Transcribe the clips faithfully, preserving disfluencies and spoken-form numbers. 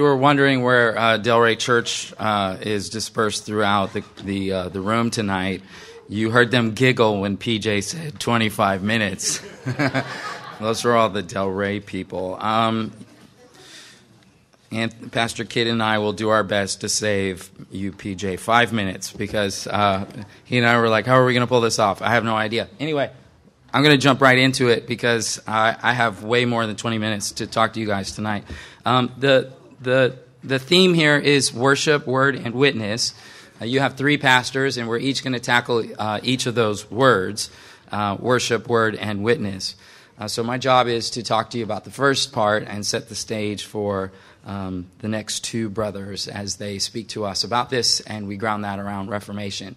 We were wondering where uh, Delray Church uh, is dispersed throughout the the, uh, the room tonight. You heard them giggle when P J said twenty-five minutes. Those were all the Delray people. Um, and Pastor Kidd and I will do our best to save you, P J, five minutes because uh, he and I were like, how are we going to pull this off? I have no idea. Anyway, I'm going to jump right into it because I, I have way more than twenty minutes to talk to you guys tonight. Um, the The the theme here is worship, word, and witness. Uh, you have three pastors, and we're each going to tackle uh, each of those words, uh, worship, word, and witness. Uh, so my job is to talk to you about the first part and set the stage for um, the next two brothers as they speak to us about this, and we ground that around Reformation.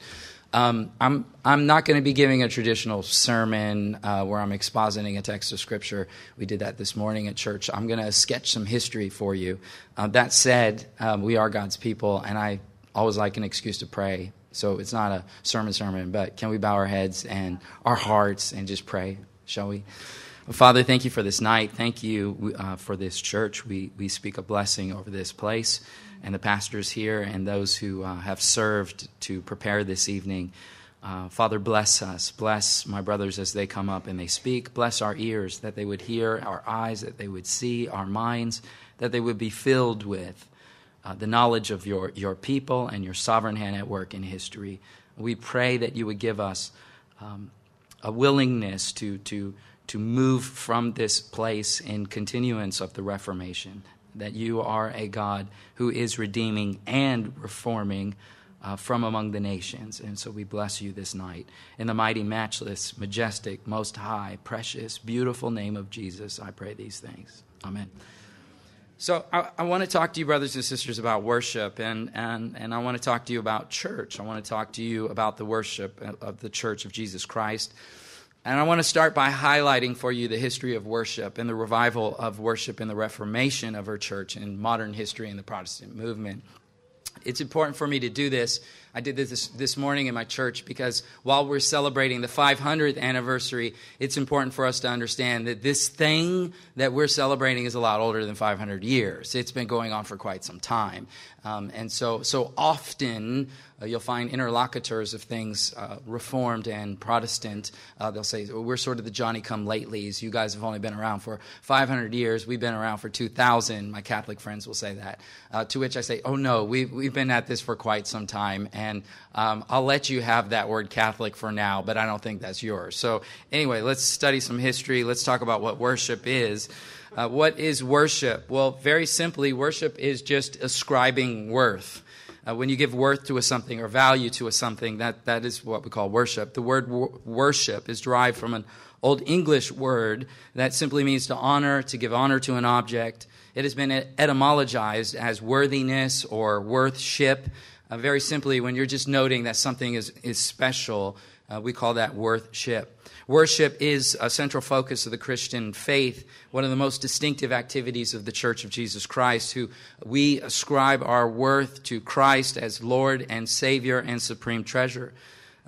Um, I'm I'm not going to be giving a traditional sermon uh, where I'm expositing a text of Scripture. We did that this morning at church. I'm going to sketch some history for you. Uh, that said, um, we are God's people, and I always like an excuse to pray. So it's not a sermon sermon, but can we bow our heads and our hearts and just pray, shall we? Father, thank you for this night. Thank you uh, for this church. We, we speak a blessing over this place and the pastors here and those who uh, have served to prepare this evening. Uh, Father, bless us. Bless my brothers as they come up and they speak. Bless our ears that they would hear, our eyes that they would see, our minds that they would be filled with uh, the knowledge of your, your people and your sovereign hand at work in history. We pray that you would give us um, a willingness to, to, to move from this place in continuance of the Reformation, that you are a God who is redeeming and reforming uh, from among the nations. And so we bless you this night. In the mighty, matchless, majestic, most high, precious, beautiful name of Jesus, I pray these things. Amen. So I, I want to talk to you, brothers and sisters, about worship, and, and, and I want to talk to you about church. I want to talk to you about the worship of the Church of Jesus Christ. And I want to start by highlighting for you the history of worship and the revival of worship and the reformation of our church in modern history and the Protestant movement. It's important for me to do this. I did this this morning in my church because while we're celebrating the five hundredth anniversary, it's important for us to understand that this thing that we're celebrating is a lot older than five hundred years. It's been going on for quite some time. Um, and so so often uh, you'll find interlocutors of things uh, Reformed and Protestant. Uh, they'll say, well, we're sort of the Johnny-come-latelys. You guys have only been around for five hundred years. We've been around for two thousand. My Catholic friends will say that. Uh, to which I say, oh, no, we've, we've been at this for quite some time. And um, I'll let you have that word Catholic for now, but I don't think that's yours. So anyway, let's study some history. Let's talk about what worship is. Uh, what is worship? Well, very simply, worship is just ascribing worth. Uh, when you give worth to a something or value to a something, that, that is what we call worship. The word wor- worship is derived from an Old English word that simply means to honor, to give honor to an object. It has been etymologized as worthiness or worthship. Uh, very simply, when you're just noting that something is, is special, uh, we call that worship. Worship is a central focus of the Christian faith, one of the most distinctive activities of the Church of Jesus Christ, who we ascribe our worth to Christ as Lord and Savior and Supreme Treasure.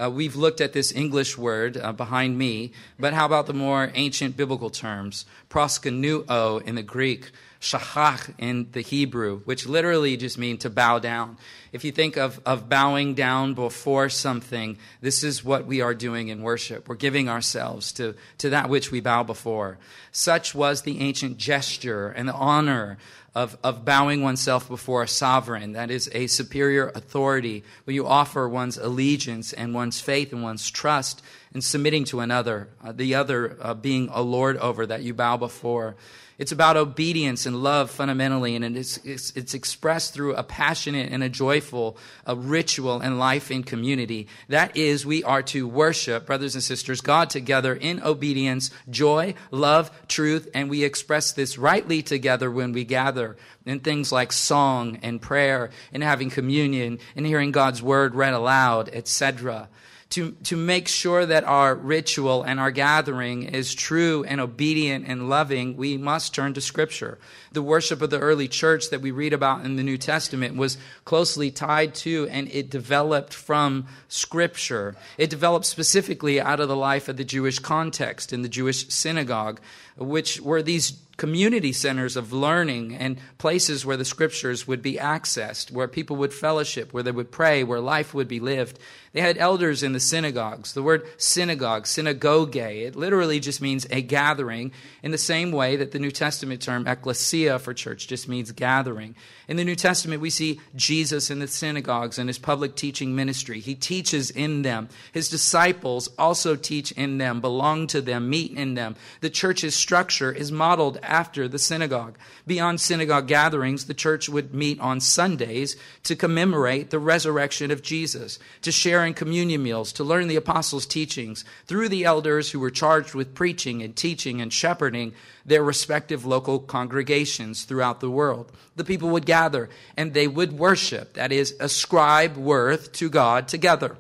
Uh, we've looked at this English word uh, behind me, but how about the more ancient biblical terms? Proskuneo in the Greek, shachach in the Hebrew, which literally just mean to bow down. If you think of, of bowing down before something, this is what we are doing in worship. We're giving ourselves to, to that which we bow before. Such was the ancient gesture and the honor of, of bowing oneself before a sovereign, that is a superior authority, where you offer one's allegiance and one's faith and one's trust and submitting to another, uh, the other uh, being a lord over that you bow before. It's about obedience and love fundamentally, and it's, it's, it's expressed through a passionate and a joyful a ritual and life in community. That is, we are to worship, brothers and sisters, God together in obedience, joy, love, truth, and we express this rightly together when we gather in things like song and prayer and having communion and hearing God's word read aloud, et cetera, To, to make sure that our ritual and our gathering is true and obedient and loving, we must turn to Scripture. The worship of the early church that we read about in the New Testament was closely tied to, and it developed from Scripture. It developed specifically out of the life of the Jewish context in the Jewish synagogue, which were these community centers of learning and places where the scriptures would be accessed, where people would fellowship, where they would pray, where life would be lived. They had elders in the synagogues. The word synagogue, synagoge, it literally just means a gathering, in the same way that the New Testament term ecclesia for church just means gathering. In the New Testament, we see Jesus in the synagogues and his public teaching ministry. He teaches in them. His disciples also teach in them, belong to them, meet in them. The church's structure is modeled after the synagogue. Beyond synagogue gatherings, the church would meet on Sundays to commemorate the resurrection of Jesus, to share in communion meals, to learn the apostles' teachings through the elders who were charged with preaching and teaching and shepherding their respective local congregations throughout the world. The people would gather and they would worship, that is, ascribe worth to God together.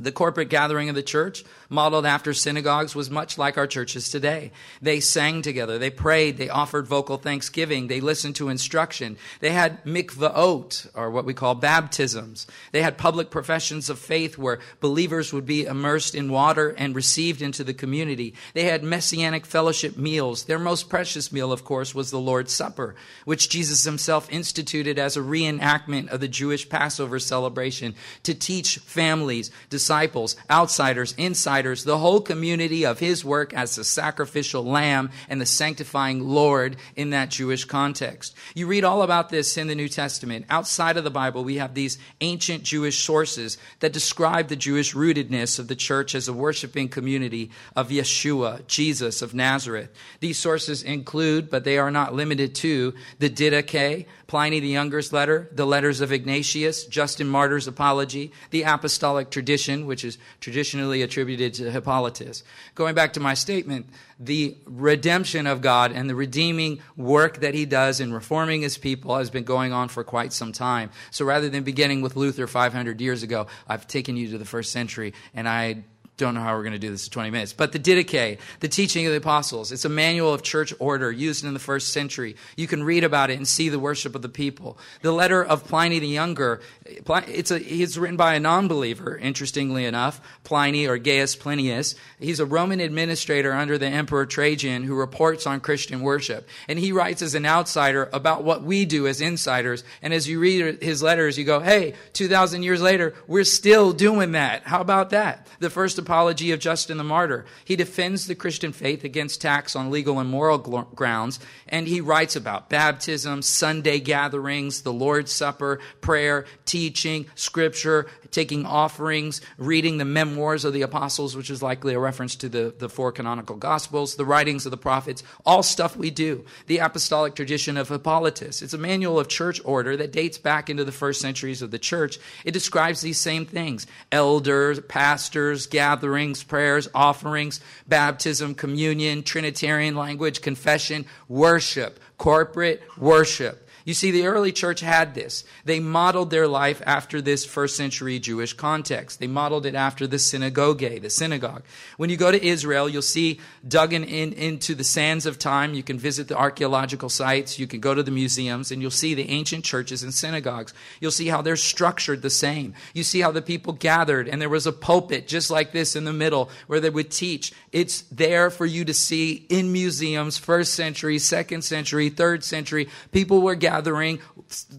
The corporate gathering of the church, modeled after synagogues, was much like our churches today. They sang together, they prayed, they offered vocal thanksgiving, they listened to instruction. They had mikvaot, or what we call baptisms. They had public professions of faith where believers would be immersed in water and received into the community. They had messianic fellowship meals. Their most precious meal, of course, was the Lord's Supper, which Jesus himself instituted as a reenactment of the Jewish Passover celebration to teach families, disciples, outsiders, insiders, the whole community of his work as the sacrificial lamb and the sanctifying Lord in that Jewish context. You read all about this in the New Testament. Outside of the Bible, we have these ancient Jewish sources that describe the Jewish rootedness of the church as a worshiping community of Yeshua, Jesus of Nazareth. These sources include, but they are not limited to, the Didache, Pliny the Younger's letter, the letters of Ignatius, Justin Martyr's Apology, the Apostolic Tradition, which is traditionally attributed to Hippolytus. Going back to my statement, the redemption of God and the redeeming work that he does in reforming his people has been going on for quite some time. So rather than beginning with Luther five hundred years ago, I've taken you to the first century, and I don't know how we're going to do this in twenty minutes. But the Didache, the teaching of the apostles, it's a manual of church order used in the first century. You can read about it and see the worship of the people. The letter of Pliny the Younger, it's, a, it's written by a non-believer, interestingly enough, Pliny or Gaius Plinius. He's a Roman administrator under the Emperor Trajan who reports on Christian worship. And he writes as an outsider about what we do as insiders. And as you read his letters, you go, hey, two thousand years later, we're still doing that. How about that? The first Apology of Justin the Martyr. He defends the Christian faith against attacks on legal and moral gl- grounds, and he writes about baptism, Sunday gatherings, the Lord's Supper, prayer, teaching, scripture, taking offerings, reading the memoirs of the apostles, which is likely a reference to the, the four canonical gospels, the writings of the prophets, all stuff we do. The apostolic tradition of Hippolytus. It's a manual of church order that dates back into the first centuries of the church. It describes these same things. Elders, pastors, gatherers, Gatherings, prayers, offerings, baptism, communion, Trinitarian language, confession, worship, corporate worship. You see, the early church had this. They modeled their life after this first century Jewish context. They modeled it after the synagogue, the synagogue. When you go to Israel, you'll see dug in, in, into the sands of time. You can visit the archaeological sites. You can go to the museums, and you'll see the ancient churches and synagogues. You'll see how they're structured the same. You see how the people gathered, and there was a pulpit just like this in the middle where they would teach. It's there for you to see in museums, first century, second century, third century. People were gathered. Gathering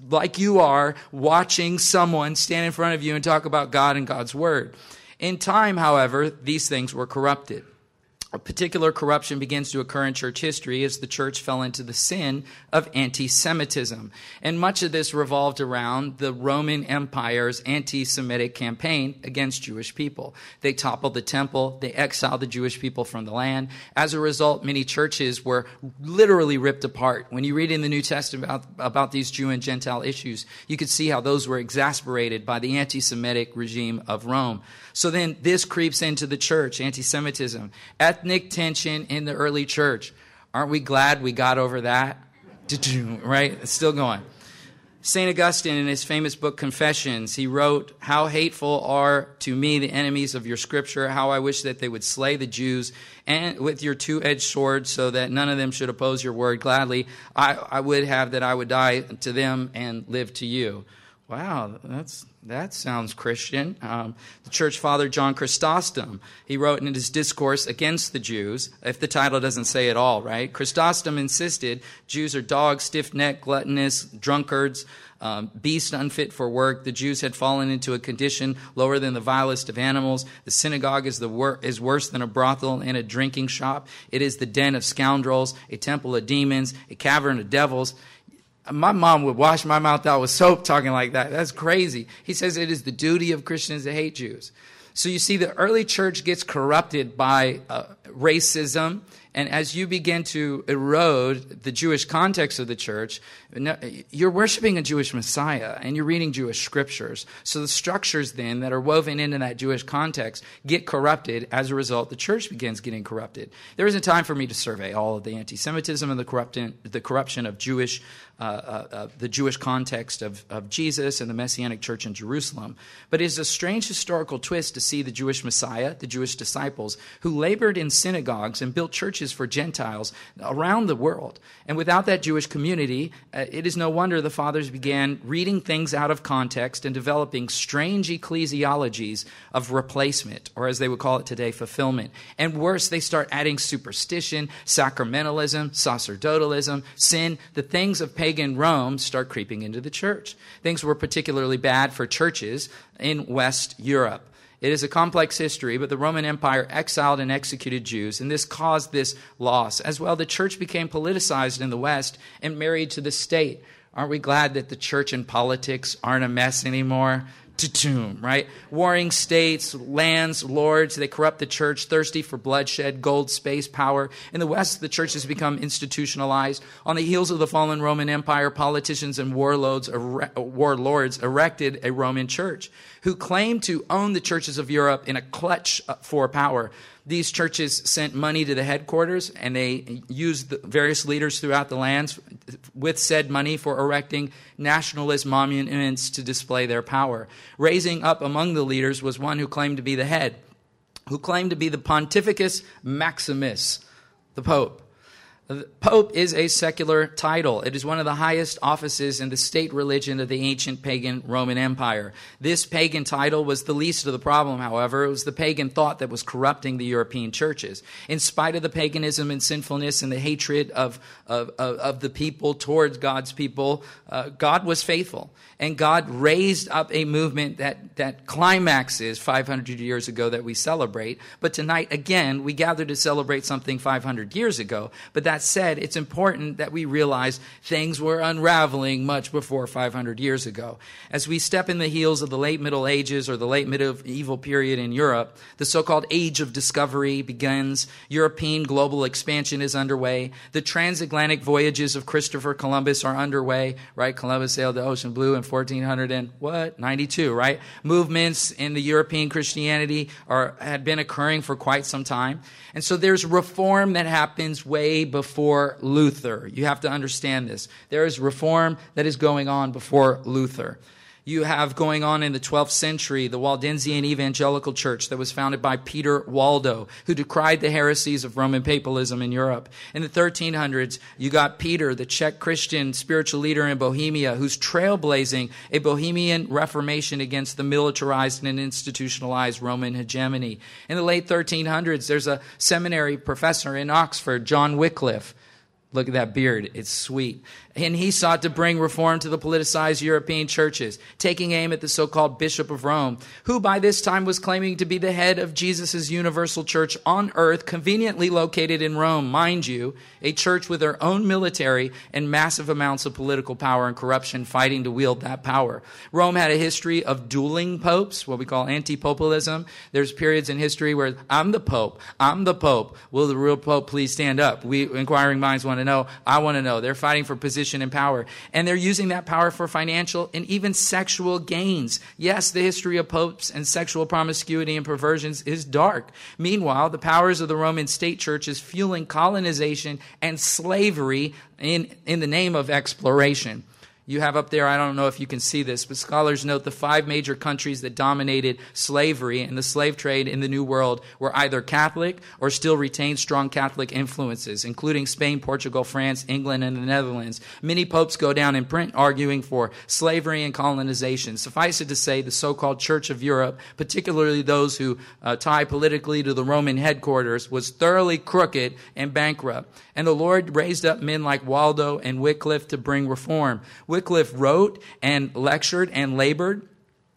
like you are, watching someone stand in front of you and talk about God and God's word. In time, however, these things were corrupted. A particular corruption begins to occur in church history as the church fell into the sin of anti-Semitism. And much of this revolved around the Roman Empire's anti-Semitic campaign against Jewish people. They toppled the temple. They exiled the Jewish people from the land. As a result, many churches were literally ripped apart. When you read in the New Testament about, about these Jew and Gentile issues, you could see how those were exacerbated by the anti-Semitic regime of Rome. So then this creeps into the church, anti-Semitism. At Ethnic tension in the early church. Aren't we glad we got over that? Right? It's still going. Saint Augustine, in his famous book Confessions, he wrote, "How hateful are to me the enemies of your scripture. How I wish that they would slay the Jews and with your two-edged sword so that none of them should oppose your word gladly. I, I would have that I would die to them and live to you." Wow, that's that sounds Christian. Um, the church father John Chrysostom, he wrote in his discourse against the Jews, if the title doesn't say it all, right? Chrysostom insisted Jews are dogs, stiff-necked, gluttonous, drunkards, um, beasts unfit for work. The Jews had fallen into a condition lower than the vilest of animals. The synagogue is the wor- is worse than a brothel and a drinking shop. It is the den of scoundrels, a temple of demons, a cavern of devils. My mom would wash my mouth out with soap talking like that. That's crazy. He says it is the duty of Christians to hate Jews. So you see, the early church gets corrupted by uh, racism. And as you begin to erode the Jewish context of the church, you're worshiping a Jewish Messiah and you're reading Jewish scriptures. So the structures then that are woven into that Jewish context get corrupted. As a result, the church begins getting corrupted. There isn't time for me to survey all of the anti-Semitism and the corruption, the corruption of Jewish, uh, uh, uh, the Jewish context of, of Jesus and the Messianic church in Jerusalem. But it is a strange historical twist to see the Jewish Messiah, the Jewish disciples, who labored in synagogues and built churches for Gentiles around the world. And without that Jewish community, uh, it is no wonder the fathers began reading things out of context and developing strange ecclesiologies of replacement, or as they would call it today, fulfillment. And worse, they start adding superstition, sacramentalism, sacerdotalism, sin. The things of pagan Rome start creeping into the church. Things were particularly bad for churches in West Europe. It is a complex history, but the Roman Empire exiled and executed Jews, and this caused this loss. As well, the church became politicized in the West and married to the state. Aren't we glad that the church and politics aren't a mess anymore? Tatum, right? Warring states, lands, lords, they corrupt the church, thirsty for bloodshed, gold, space, power. In the West, the church has become institutionalized. On the heels of the fallen Roman Empire, politicians and warlords, er, warlords erected a Roman church who claimed to own the churches of Europe in a clutch for power. These churches sent money to the headquarters, and they used the various leaders throughout the lands with said money for erecting nationalist monuments to display their power. Raising up among the leaders was one who claimed to be the head, who claimed to be the Pontificus Maximus, the Pope. The Pope is a secular title. It is one of the highest offices in the state religion of the ancient pagan Roman Empire. This pagan title was the least of the problem, however. It was the pagan thought that was corrupting the European churches. In spite of the paganism and sinfulness and the hatred of, of, of, of the people towards God's people, uh, God was faithful. And God raised up a movement that, that climaxes five hundred years ago that we celebrate. But tonight, again, we gather to celebrate something five hundred years ago. But that That said, it's important that we realize things were unraveling much before five hundred years ago. As we step in the heels of the late Middle Ages or the late medieval period in Europe, the so-called Age of Discovery begins. European global expansion is underway. The transatlantic voyages of Christopher Columbus are underway, right? Columbus sailed the ocean blue in fourteen hundred and what? ninety-two, right? Movements in the European Christianity are, had been occurring for quite some time. And so there's reform that happens way before. Before Luther. You have to understand this. There is reform that is going on before Luther. You have going on in the twelfth century, the Waldensian Evangelical Church that was founded by Peter Waldo, who decried the heresies of Roman papalism in Europe. In the thirteen hundreds, you got Peter, the Czech Christian spiritual leader in Bohemia, who's trailblazing a Bohemian Reformation against the militarized and institutionalized Roman hegemony. In the late thirteen hundreds, there's a seminary professor in Oxford, John Wycliffe. Look at that beard. It's sweet. And he sought to bring reform to the politicized European churches, taking aim at the so-called Bishop of Rome, who by this time was claiming to be the head of Jesus' universal church on earth, conveniently located in Rome, mind you, a church with her own military and massive amounts of political power and corruption fighting to wield that power. Rome had a history of dueling popes, what we call anti-popalism. There's periods in history where, I'm the Pope, I'm the Pope. Will the real Pope please stand up? We inquiring minds want to know, I want to know. They're fighting for position and power. And they're using that power for financial and even sexual gains. Yes, the history of popes and sexual promiscuity and perversions is dark. Meanwhile, the powers of the Roman state church is fueling colonization and slavery in, in the name of exploration. You have up there, I don't know if you can see this, but scholars note the five major countries that dominated slavery and the slave trade in the New World were either Catholic or still retained strong Catholic influences, including Spain, Portugal, France, England, and the Netherlands. Many popes go down in print arguing for slavery and colonization. Suffice it to say, the so-called Church of Europe, particularly those who uh, tie politically to the Roman headquarters, was thoroughly crooked and bankrupt. And the Lord raised up men like Waldo and Wycliffe to bring reform. Wycliffe wrote and lectured and labored.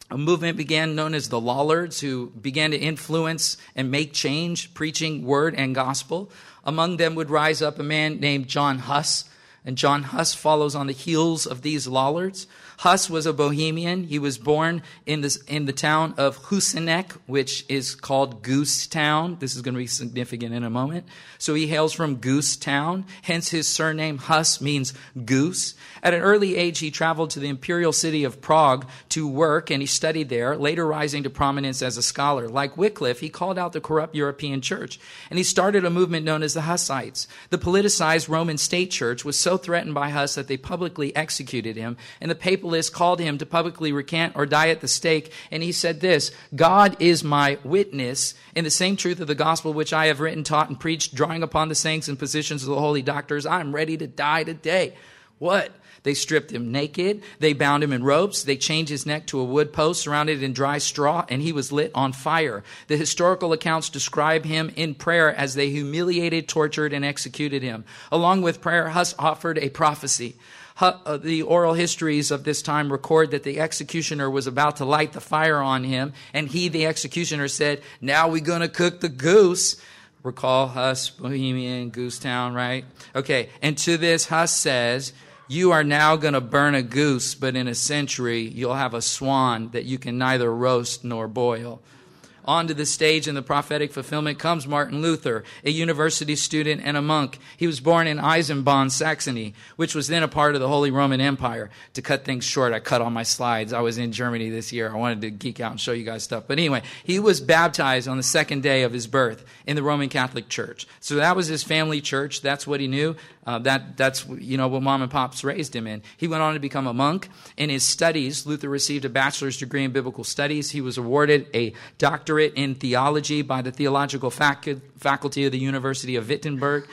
A movement began known as the Lollards, who began to influence and make change, preaching word and gospel. Among them would rise up a man named John Huss, and John Huss follows on the heels of these Lollards. Huss was a Bohemian. He was born in, this, in the town of Husinek, which is called Goose Town. This is going to be significant in a moment. So he hails from Goose Town, hence his surname Huss means goose. At an early age, he traveled to the imperial city of Prague to work, and he studied there, later rising to prominence as a scholar. Like Wycliffe, he called out the corrupt European church, and he started a movement known as the Hussites. The politicized Roman state church was so threatened by Huss that they publicly executed him, and the papal called him to publicly recant or die at the stake, and he said this: "God is my witness in the same truth of the gospel which I have written, taught, and preached, drawing upon the sayings and positions of the holy doctors. I am ready to die today." What? They stripped him naked. They bound him in ropes. They chained his neck to a wood post surrounded in dry straw, and he was lit on fire. The historical accounts describe him in prayer as they humiliated, tortured, and executed him. Along with prayer, Huss offered a prophecy. The oral histories of this time record that the executioner was about to light the fire on him, and he, the executioner, said, "Now we're going to cook the goose." Recall Huss, Bohemian, Goose Town, right? Okay, and to this Huss says, "You are now going to burn a goose, but in a century you'll have a swan that you can neither roast nor boil." Onto the stage in the prophetic fulfillment comes Martin Luther, a university student and a monk. He was born in Eisenbahn, Saxony, which was then a part of the Holy Roman Empire. To cut things short, I cut all my slides. I was in Germany this year. I wanted to geek out and show you guys stuff. But anyway, he was baptized on the second day of his birth in the Roman Catholic Church. So that was his family church. That's what he knew. Uh, that that's you know what mom and pops raised him in. He went on to become a monk. In his studies, Luther received a bachelor's degree in biblical studies. He was awarded a doctorate in theology by the theological facu- faculty of the University of Wittenberg.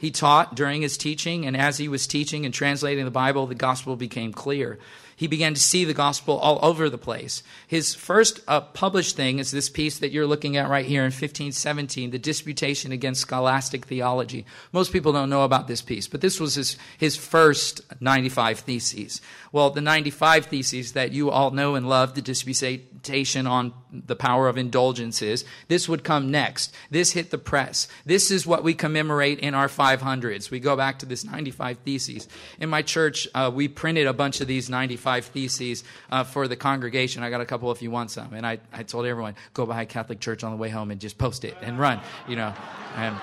He taught during his teaching, and as he was teaching and translating the Bible, the gospel became clear. He began to see the gospel all over the place. His first uh, published thing is this piece that you're looking at right here in fifteen seventeen, The Disputation Against Scholastic Theology. Most people don't know about this piece, but this was his, his first ninety-five Theses. Well, the ninety-five Theses that you all know and love, the disputation on the power of indulgences, this would come next. This hit the press. This is what we commemorate in our five hundreds. We go back to this ninety-five Theses. In my church, uh, we printed a bunch of these ninety-five Theses uh, for the congregation. I got a couple if you want some. And I, I told everyone, go by a Catholic church on the way home and just post it and run, you know. And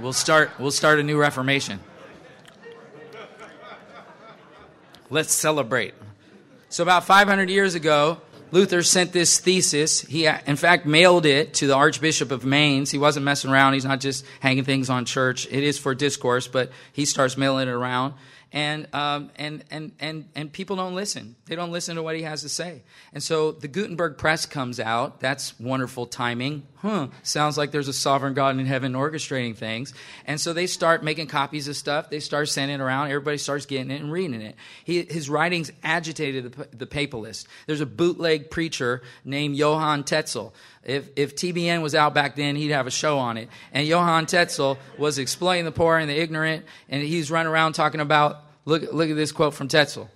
we'll start, we'll start a new reformation. Let's celebrate. So about five hundred years ago, Luther sent this thesis. He, in fact, mailed it to the Archbishop of Mainz. He wasn't messing around. He's not just hanging things on church. It is for discourse, but he starts mailing it around. And, um, and and and and people don't listen. They don't listen to what he has to say. And so the Gutenberg Press comes out. That's wonderful timing. Huh. Sounds like there's a sovereign God in heaven orchestrating things. And so they start making copies of stuff. They start sending it around. Everybody starts getting it and reading it. He, his writings agitated the, the papalists. There's a bootleg preacher named Johann Tetzel. If if T B N was out back then, he'd have a show on it. And Johann Tetzel was exploiting the poor and the ignorant, and he's running around talking about, look, look at this quote from Tetzel.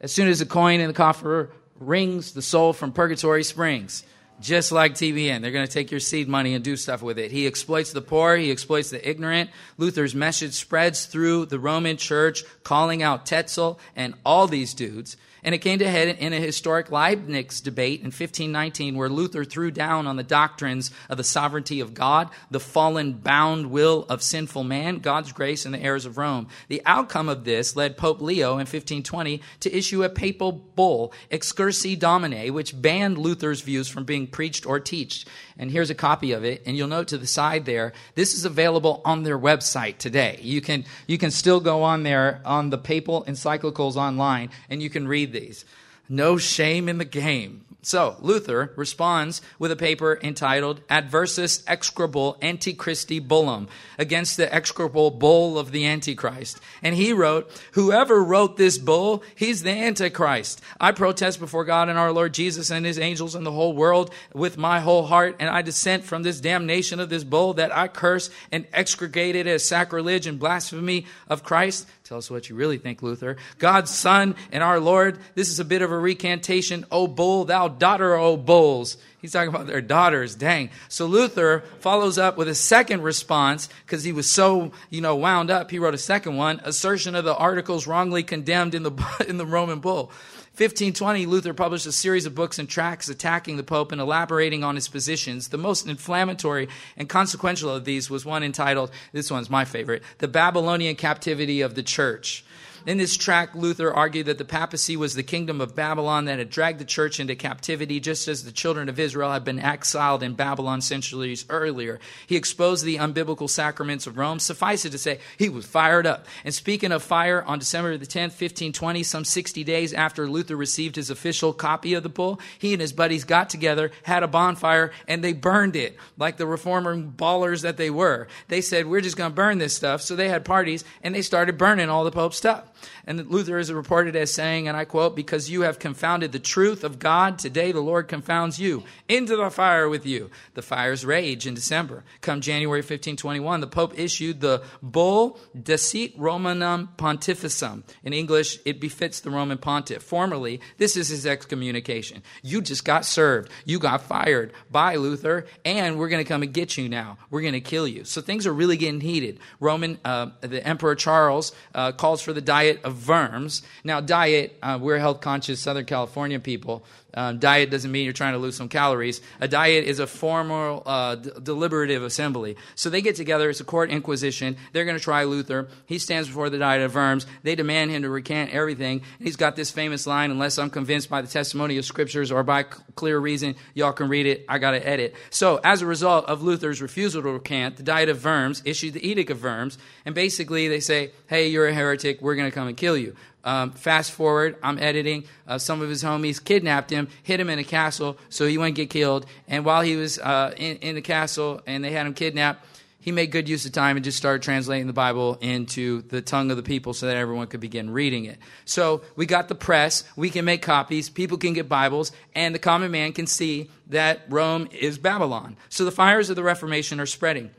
"As soon as the coin in the coffer rings, the soul from purgatory springs." Just like T B N, they're going to take your seed money and do stuff with it. He exploits the poor. He exploits the ignorant. Luther's message spreads through the Roman church, calling out Tetzel and all these dudes. And it came to head in a historic Leibniz debate in fifteen nineteen where Luther threw down on the doctrines of the sovereignty of God, the fallen, bound will of sinful man, God's grace, and the errors of Rome. The outcome of this led Pope Leo in fifteen twenty to issue a papal bull, Excursi Domine, which banned Luther's views from being being preached or taught. And here's a copy of it. And you'll note to the side there, this is available on their website today. You can, you can still go on there on the Papal Encyclicals online, and you can read these. No shame in the game. So Luther responds with a paper entitled Adversus Execrable Antichristi Bullum, against the execrable bull of the Antichrist. And he wrote, whoever wrote this bull, he's the Antichrist. I protest before God and our Lord Jesus and his angels and the whole world with my whole heart, and I dissent from this damnation of this bull that I curse and excrete it as sacrilege and blasphemy of Christ. Tell us what you really think, Luther. God's Son and our Lord. This is a bit of a recantation. O bull, thou daughter, O bulls. He's talking about their daughters. Dang. So Luther follows up with a second response because he was so, you know, wound up. He wrote a second one. Assertion of the articles wrongly condemned in the in the Roman bull. fifteen twenty, Luther published a series of books and tracts attacking the Pope and elaborating on his positions. The most inflammatory and consequential of these was one entitled, this one's my favorite, The Babylonian Captivity of the Church. In this tract, Luther argued that the papacy was the kingdom of Babylon that had dragged the church into captivity, just as the children of Israel had been exiled in Babylon centuries earlier. He exposed the unbiblical sacraments of Rome. Suffice it to say, he was fired up. And speaking of fire, on December the tenth, fifteen twenty, some sixty days after Luther received his official copy of the bull, he and his buddies got together, had a bonfire, and they burned it, like the reformer ballers that they were. They said, we're just going to burn this stuff. So they had parties, and they started burning all the Pope's stuff. And Luther is reported as saying, and I quote, because you have confounded the truth of God, today the Lord confounds you. Into the fire with you. The fires rage in December. Come January fifteen twenty-one, the Pope issued the Bull Decet Romanum Pontificem. In English, it befits the Roman pontiff. Formerly, this is his excommunication. You just got served. You got fired. Bye, Luther. And we're going to come and get you now. We're going to kill you. So things are really getting heated. Roman, uh, the Emperor Charles uh, calls for the diet of worms. Now, diet, uh, we're health-conscious Southern California people. Uh, diet doesn't mean you're trying to lose some calories. A diet is a formal, uh, d- deliberative assembly. So they get together. It's a court inquisition. They're going to try Luther. He stands before the Diet of Worms. They demand him to recant everything. And he's got this famous line, unless I'm convinced by the testimony of scriptures or by c- clear reason, y'all can read it. I got to edit. So as a result of Luther's refusal to recant, the Diet of Worms issued the Edict of Worms. And basically they say, hey, you're a heretic. We're going to come and kill you. Um, fast forward, I'm editing. Uh, some of his homies kidnapped him, hid him in a castle, so he wouldn't get killed. And while he was uh, in, in the castle and they had him kidnapped, he made good use of time and just started translating the Bible into the tongue of the people so that everyone could begin reading it. So we got the press. We can make copies. People can get Bibles. And the common man can see that Rome is Babylon. So the fires of the Reformation are spreading.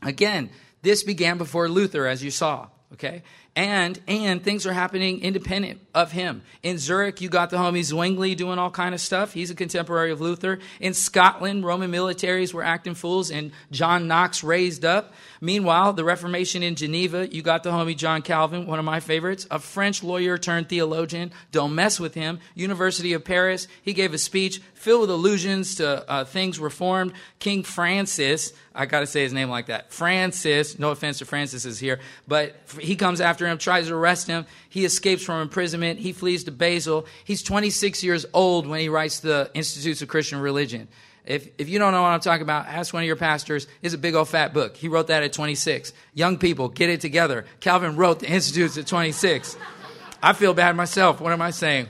Again, this began before Luther, as you saw. Okay, and and things are happening independent of him. In Zurich, you got the homie Zwingli doing all kind of stuff. He's a contemporary of Luther. In Scotland, Roman militaries were acting fools, and John Knox raised up. Meanwhile, the Reformation in Geneva, you got the homie John Calvin, one of my favorites, a French lawyer turned theologian. Don't mess with him. University of Paris, he gave a speech filled with allusions to uh, things reformed. King Francis, I got to say his name like that. Francis, no offense to Francis is here, but he comes after him, tries to arrest him. He escapes from imprisonment. He flees to Basel. He's twenty-six years old when he writes the Institutes of Christian Religion. If if you don't know what I'm talking about, ask one of your pastors. It's a big old fat book. He wrote that at twenty-six. Young people, get it together. Calvin wrote the Institutes at twenty-six. I feel bad myself. What am I saying?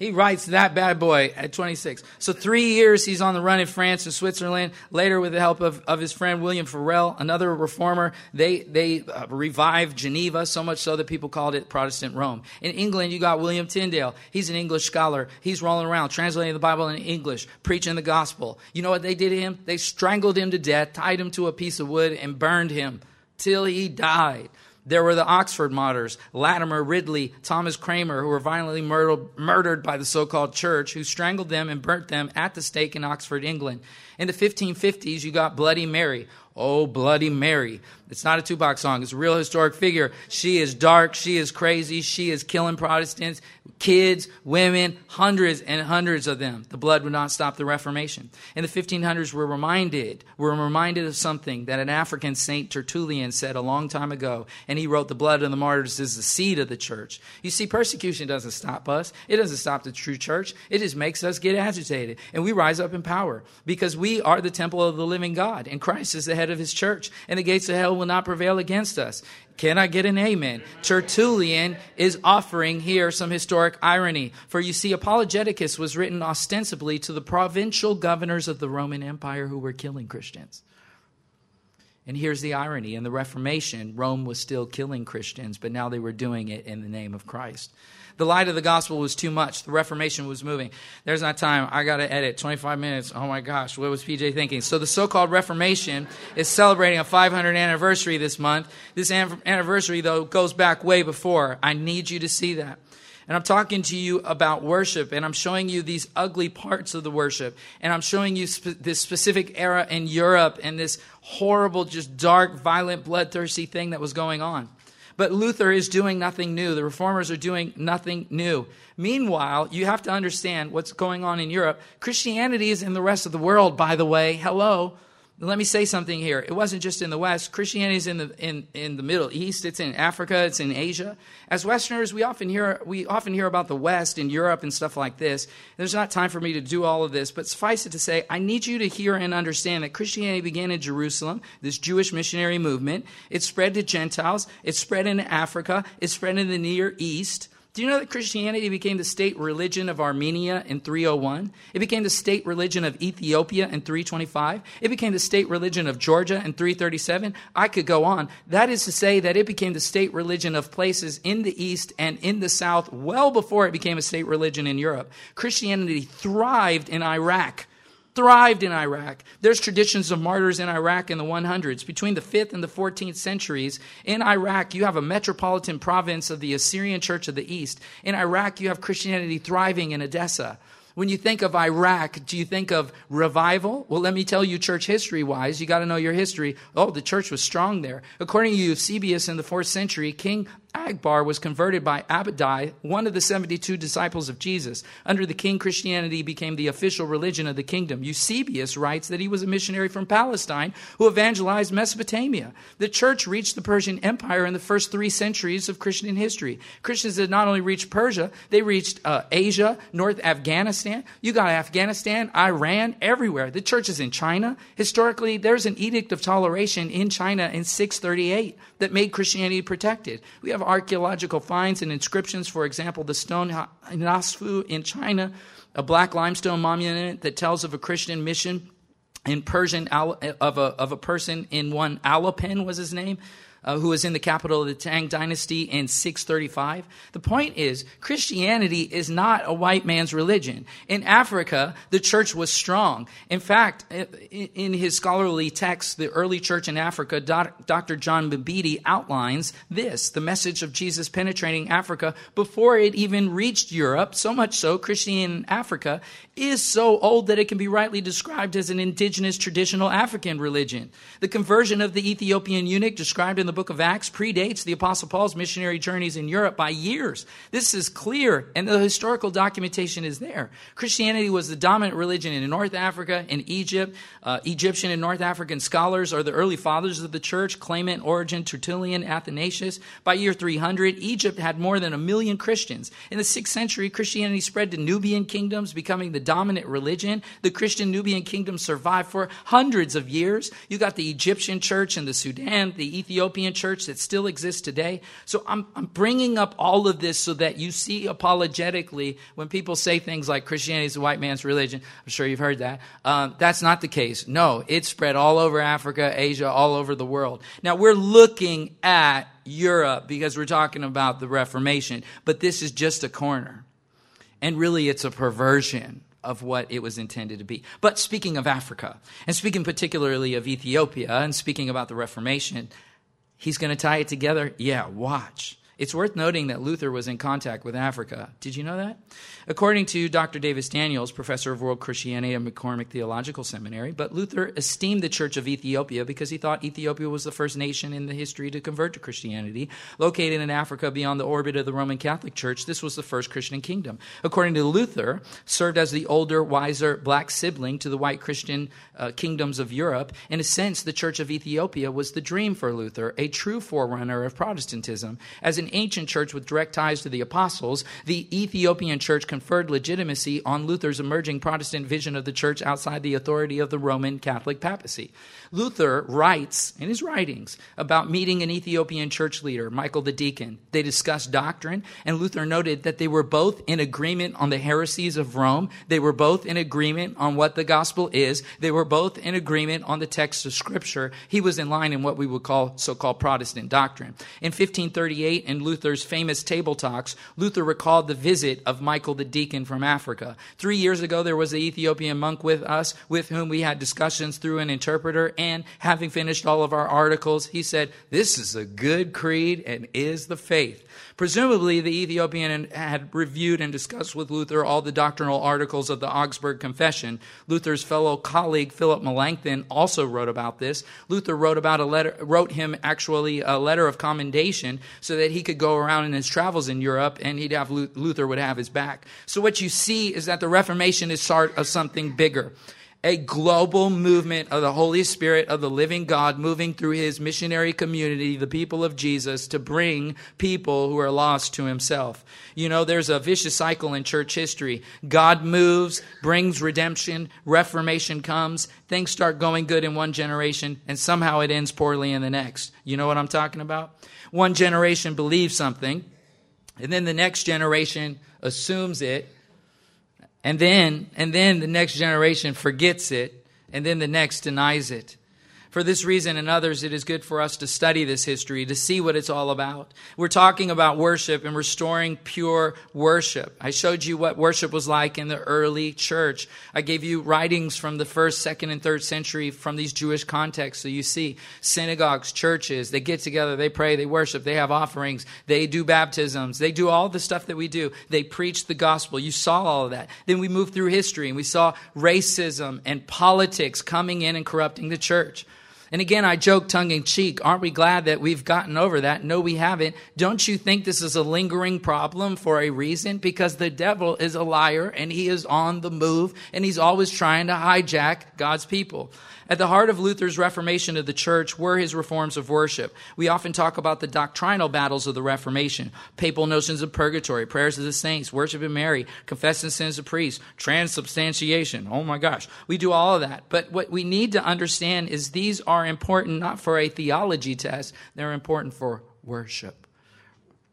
He writes that bad boy at twenty-six. So three years he's on the run in France and Switzerland. Later, with the help of, of his friend William Farel, another reformer, they, they uh, revived Geneva, so much so that people called it Protestant Rome. In England, you got William Tyndale. He's an English scholar. He's rolling around, translating the Bible in English, preaching the gospel. You know what they did to him? They strangled him to death, tied him to a piece of wood, and burned him till he died. There were the Oxford martyrs, Latimer, Ridley, Thomas Cranmer, who were violently murdered by the so-called church, who strangled them and burnt them at the stake in Oxford, England. In the fifteen fifties, you got Bloody Mary. Oh, Bloody Mary. It's not a Tupac song. It's a real historic figure. She is dark. She is crazy. She is killing Protestants, kids, women, hundreds and hundreds of them. The blood would not stop the Reformation. In the fifteen hundreds, we're reminded, we're reminded of something that an African Saint Tertullian said a long time ago, and he wrote, the blood of the martyrs is the seed of the church. You see, persecution doesn't stop us. It doesn't stop the true church. It just makes us get agitated, and we rise up in power because we are the temple of the living God, and Christ is the head of his church, and the gates of hell will not prevail against us. Can I get an amen? Tertullian is offering here some historic irony. For you see, Apologeticus was written ostensibly to the provincial governors of the Roman Empire who were killing Christians. And here's the irony. In the Reformation, Rome was still killing Christians, but now they were doing it in the name of Christ. The light of the gospel was too much. The Reformation was moving. There's not time. I got to edit. twenty-five minutes. Oh, my gosh. What was P J thinking? So the so-called Reformation is celebrating a five hundredth anniversary this month. This anniversary, though, goes back way before. I need you to see that. And I'm talking to you about worship, and I'm showing you these ugly parts of the worship. And I'm showing you sp- this specific era in Europe and this horrible, just dark, violent, bloodthirsty thing that was going on. But Luther is doing nothing new. The reformers are doing nothing new. Meanwhile, you have to understand what's going on in Europe. Christianity is in the rest of the world, by the way. Hello. Let me say something here. It wasn't just in the West. Christianity is in the in, in the Middle East. It's in Africa. It's in Asia. As Westerners, we often hear we often hear about the West and Europe and stuff like this. There's not time for me to do all of this, but suffice it to say, I need you to hear and understand that Christianity began in Jerusalem, this Jewish missionary movement. It spread to Gentiles. It spread into Africa. It spread in the Near East. Do you know that Christianity became the state religion of Armenia in three oh one? It became the state religion of Ethiopia in three twenty-five. It became the state religion of Georgia in three thirty-seven. I could go on. That is to say that it became the state religion of places in the East and in the South well before it became a state religion in Europe. Christianity thrived in Iraq. Thrived in Iraq. There's traditions of martyrs in Iraq in the one hundreds. Between the fifth and the fourteenth centuries, in Iraq, you have a metropolitan province of the Assyrian Church of the East. In Iraq, you have Christianity thriving in Edessa. When you think of Iraq, do you think of revival? Well, let me tell you, church history-wise, you got to know your history. Oh, the church was strong there. According to Eusebius in the fourth century, King Agbar was converted by Abadai, one of the seventy-two disciples of Jesus. Under the king, Christianity became the official religion of the kingdom. Eusebius writes that he was a missionary from Palestine who evangelized Mesopotamia. The church reached the Persian Empire in the first three centuries of Christian history. Christians did not only reach Persia, they reached uh, Asia, North Afghanistan. You got Afghanistan, Iran, everywhere. The church is in China. Historically, there's an Edict of Toleration in China in six thirty-eight that made Christianity protected. We have archaeological finds and inscriptions, for example, the stone Nasfu in China, a black limestone monument that tells of a Christian mission in Persian, of a, of a person in one Alapen was his name, uh, who was in the capital of the Tang dynasty in six thirty-five. The point is, Christianity is not a white man's religion. In Africa, the church was strong. In fact, in his scholarly text, The Early Church in Africa, Doctor John Mbidi outlines this, the message of Jesus penetrating Africa before it even reached Europe, so much so Christianity in Africa is so old that it can be rightly described as an indigenous traditional African religion. The conversion of the Ethiopian eunuch described in the book of Acts predates the Apostle Paul's missionary journeys in Europe by years. This is clear, and the historical documentation is there. Christianity was the dominant religion in North Africa and Egypt. Uh, Egyptian and North African scholars are the early fathers of the church, Clement, Origen, Tertullian, Athanasius. By year three hundred, Egypt had more than a million Christians. In the sixth century, Christianity spread to Nubian kingdoms, becoming the dominant religion. The Christian Nubian kingdom survived for hundreds of years. You got the Egyptian church in the Sudan, the Ethiopian church that still exists today. So I'm, I'm bringing up all of this so that you see apologetically when people say things like Christianity is a white man's religion. I'm sure you've heard that. Um, that's not the case. No, it spread all over Africa, Asia, all over the world. Now we're looking at Europe because we're talking about the Reformation, but this is just a corner. And really it's a perversion of what it was intended to be. But speaking of Africa, and speaking particularly of Ethiopia, and speaking about the Reformation, he's going to tie it together? Yeah, watch. It's worth noting that Luther was in contact with Africa. Did you know that? According to Doctor Davis Daniels, professor of world Christianity at McCormick Theological Seminary, but Luther esteemed the Church of Ethiopia because he thought Ethiopia was the first nation in the history to convert to Christianity. Located in Africa beyond the orbit of the Roman Catholic Church, this was the first Christian kingdom. According to Luther, served as the older, wiser black sibling to the white Christian uh, kingdoms of Europe. In a sense, the Church of Ethiopia was the dream for Luther, a true forerunner of Protestantism. As an ancient church with direct ties to the apostles, the Ethiopian church conferred legitimacy on Luther's emerging Protestant vision of the church outside the authority of the Roman Catholic papacy. Luther writes in his writings about meeting an Ethiopian church leader, Michael the Deacon. They discussed doctrine, and Luther noted that they were both in agreement on the heresies of Rome. They were both in agreement on what the gospel is. They were both in agreement on the text of Scripture. He was in line in what we would call so-called Protestant doctrine. In fifteen thirty-eight, in Luther's famous table talks, Luther recalled the visit of Michael the Deacon from Africa. Three years ago, there was an Ethiopian monk with us with whom we had discussions through an interpreter, and having finished all of our articles, he said, "This is a good creed and is the faith." Presumably, the Ethiopian had reviewed and discussed with Luther all the doctrinal articles of the Augsburg Confession. Luther's fellow colleague, Philip Melanchthon, also wrote about this. Luther wrote about a letter, wrote him actually a letter of commendation so that he could go around in his travels in Europe and he'd have, Luther would have his back. So what you see is that the Reformation is part of something bigger. A global movement of the Holy Spirit of the living God moving through his missionary community, the people of Jesus, to bring people who are lost to himself. You know, there's a vicious cycle in church history. God moves, brings redemption, reformation comes, things start going good in one generation, and somehow it ends poorly in the next. You know what I'm talking about? One generation believes something, and then the next generation assumes it, And then, and then the next generation forgets it, and then the next denies it. For this reason and others, it is good for us to study this history, to see what it's all about. We're talking about worship and restoring pure worship. I showed you what worship was like in the early church. I gave you writings from the first, second, and third century from these Jewish contexts. So you see synagogues, churches, they get together, they pray, they worship, they have offerings, they do baptisms, they do all the stuff that we do. They preach the gospel. You saw all of that. Then we moved through history and we saw racism and politics coming in and corrupting the church. And again, I joke tongue-in-cheek, aren't we glad that we've gotten over that? No, we haven't. Don't you think this is a lingering problem for a reason? Because the devil is a liar, and he is on the move, and he's always trying to hijack God's people. At the heart of Luther's reformation of the church were his reforms of worship. We often talk about the doctrinal battles of the Reformation, papal notions of purgatory, prayers of the saints, worship of Mary, confessing sins of priests, transubstantiation. Oh my gosh, we do all of that. But what we need to understand is these are important not for a theology test, they're important for worship.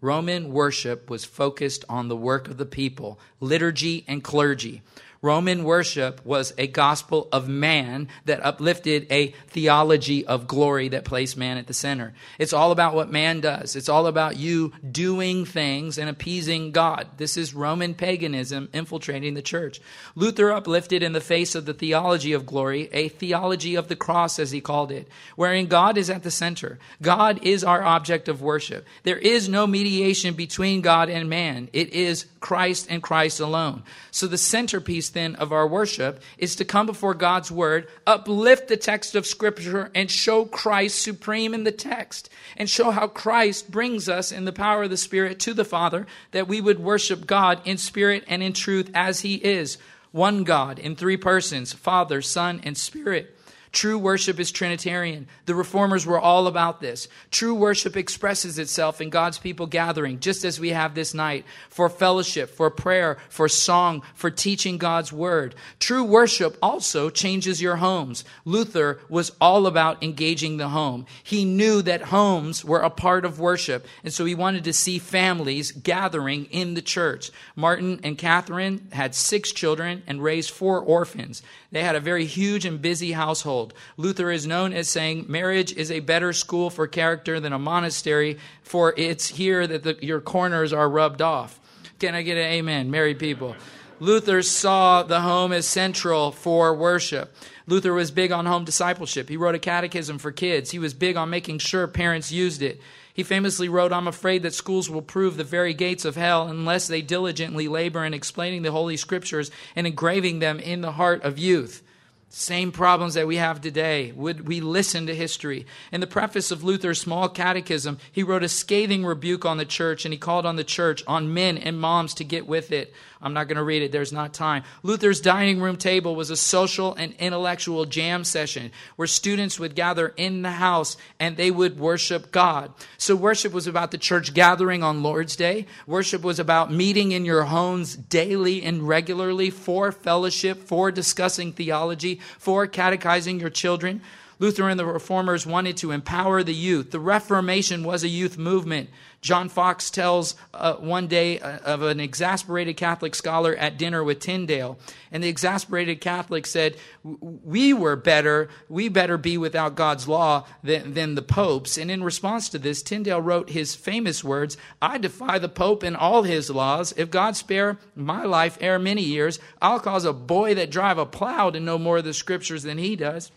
Roman worship was focused on the work of the people, liturgy and clergy. Roman worship was a gospel of man that uplifted a theology of glory that placed man at the center. It's all about what man does. It's all about you doing things and appeasing God. This is Roman paganism infiltrating the church. Luther uplifted in the face of the theology of glory, a theology of the cross, as he called it, wherein God is at the center. God is our object of worship. There is no mediation between God and man. It is Christ and Christ alone. So the centerpiece then of our worship is to come before God's word, uplift the text of Scripture, and show Christ supreme in the text, and show how Christ brings us in the power of the Spirit to the Father, that we would worship God in spirit and in truth as he is, one God in three persons, Father, Son, and Spirit. True worship is Trinitarian. The Reformers were all about this. True worship expresses itself in God's people gathering, just as we have this night, for fellowship, for prayer, for song, for teaching God's word. True worship also changes your homes. Luther was all about engaging the home. He knew that homes were a part of worship, and so he wanted to see families gathering in the church. Martin and Catherine had six children and raised four orphans. They had a very huge and busy household. Luther is known as saying, marriage is a better school for character than a monastery, for it's here that the, your corners are rubbed off. Can I get an amen, married people? Luther saw the home as central for worship. Luther was big on home discipleship. He wrote a catechism for kids. He was big on making sure parents used it. He famously wrote, "I'm afraid that schools will prove the very gates of hell unless they diligently labor in explaining the Holy Scriptures and engraving them in the heart of youth." Same problems that we have today. Would we listen to history? In the preface of Luther's Small Catechism, he wrote a scathing rebuke on the church, and he called on the church, on men and moms, to get with it. I'm not going to read it. There's not time. Luther's dining room table was a social and intellectual jam session where students would gather in the house and they would worship God. So worship was about the church gathering on Lord's Day. Worship was about meeting in your homes daily and regularly for fellowship, for discussing theology, for catechizing your children. Luther and the Reformers wanted to empower the youth. The Reformation was a youth movement. John Fox tells uh, one day of an exasperated Catholic scholar at dinner with Tyndale. And the exasperated Catholic said, we were better, we better be without God's law than, than the popes. And in response to this, Tyndale wrote his famous words, "I defy the Pope and all his laws. If God spare my life ere many years, I'll cause a boy that drive a plow to know more of the Scriptures than he does."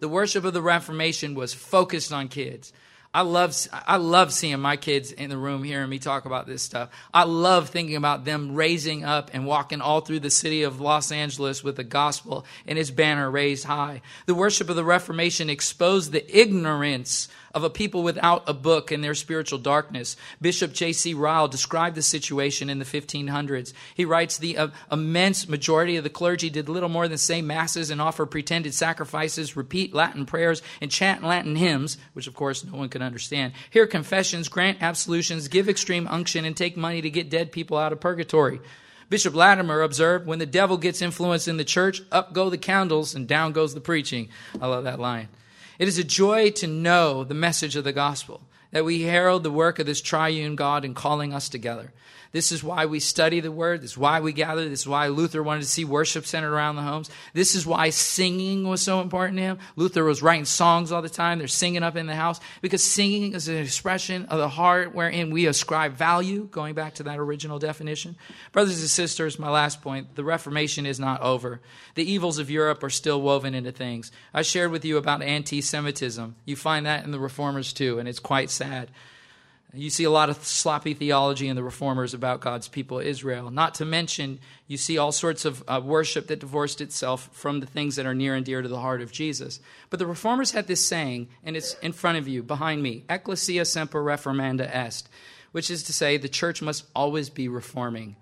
The worship of the Reformation was focused on kids. I love I love seeing my kids in the room hearing me talk about this stuff. I love thinking about them raising up and walking all through the city of Los Angeles with the gospel and its banner raised high. The worship of the Reformation exposed the ignorance of a people without a book in their spiritual darkness. Bishop J C Ryle described the situation in the fifteen hundreds. He writes, the uh, immense majority of the clergy did little more than say masses and offer pretended sacrifices, repeat Latin prayers, and chant Latin hymns, which of course no one could understand, hear confessions, grant absolutions, give extreme unction, and take money to get dead people out of purgatory. Bishop Latimer observed, when the devil gets influence in the church, up go the candles and down goes the preaching. I love that line. It is a joy to know the message of the gospel, that we herald the work of this triune God in calling us together. This is why we study the word. This is why we gather. This is why Luther wanted to see worship centered around the homes. This is why singing was so important to him. Luther was writing songs all the time. They're singing up in the house because singing is an expression of the heart wherein we ascribe value, going back to that original definition. Brothers and sisters, my last point, the Reformation is not over. The evils of Europe are still woven into things. I shared with you about anti-Semitism. You find that in the Reformers too, and it's quite sad. You see a lot of sloppy theology in the Reformers about God's people, Israel. Not to mention, you see all sorts of uh, worship that divorced itself from the things that are near and dear to the heart of Jesus. But the Reformers had this saying, and it's in front of you, behind me, Ecclesia semper reformanda est, which is to say the church must always be reforming.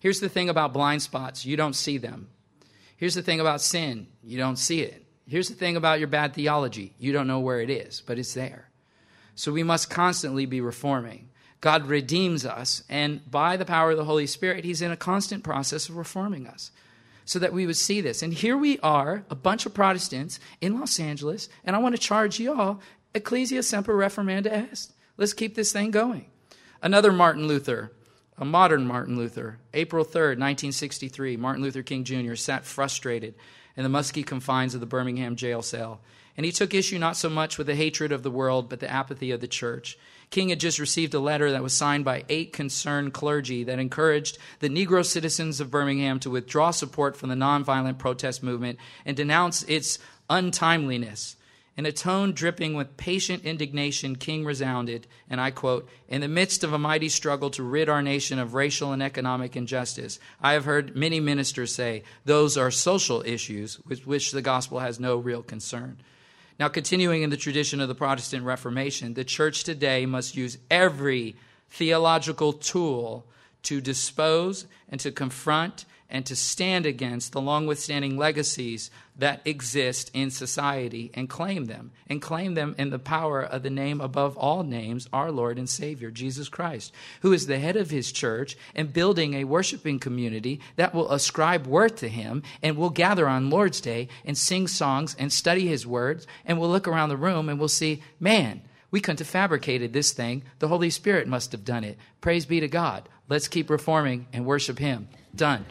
Here's the thing about blind spots. You don't see them. Here's the thing about sin. You don't see it. Here's the thing about your bad theology. You don't know where it is, but it's there. So we must constantly be reforming. God redeems us, and by the power of the Holy Spirit, he's in a constant process of reforming us so that we would see this. And here we are, a bunch of Protestants in Los Angeles, and I want to charge you all, Ecclesia semper reformanda est. Let's keep this thing going. Another Martin Luther, a modern Martin Luther, April third, nineteen sixty-three, Martin Luther King Junior sat frustrated in the musky confines of the Birmingham jail cell. And he took issue not so much with the hatred of the world, but the apathy of the church. King had just received a letter that was signed by eight concerned clergy that encouraged the Negro citizens of Birmingham to withdraw support from the nonviolent protest movement and denounce its untimeliness. In a tone dripping with patient indignation, King resounded, and I quote, "In the midst of a mighty struggle to rid our nation of racial and economic injustice, I have heard many ministers say those are social issues with which the gospel has no real concern." Now, continuing in the tradition of the Protestant Reformation, the church today must use every theological tool to dispose and to confront and to stand against the long-withstanding legacies that exist in society and claim them, and claim them in the power of the name above all names, our Lord and Savior, Jesus Christ, who is the head of his church, and building a worshiping community that will ascribe worth to him, and will gather on Lord's Day and sing songs and study his words, and we'll look around the room and we'll see, man, we couldn't have fabricated this thing. The Holy Spirit must have done it. Praise be to God. Let's keep reforming and worship him. Done.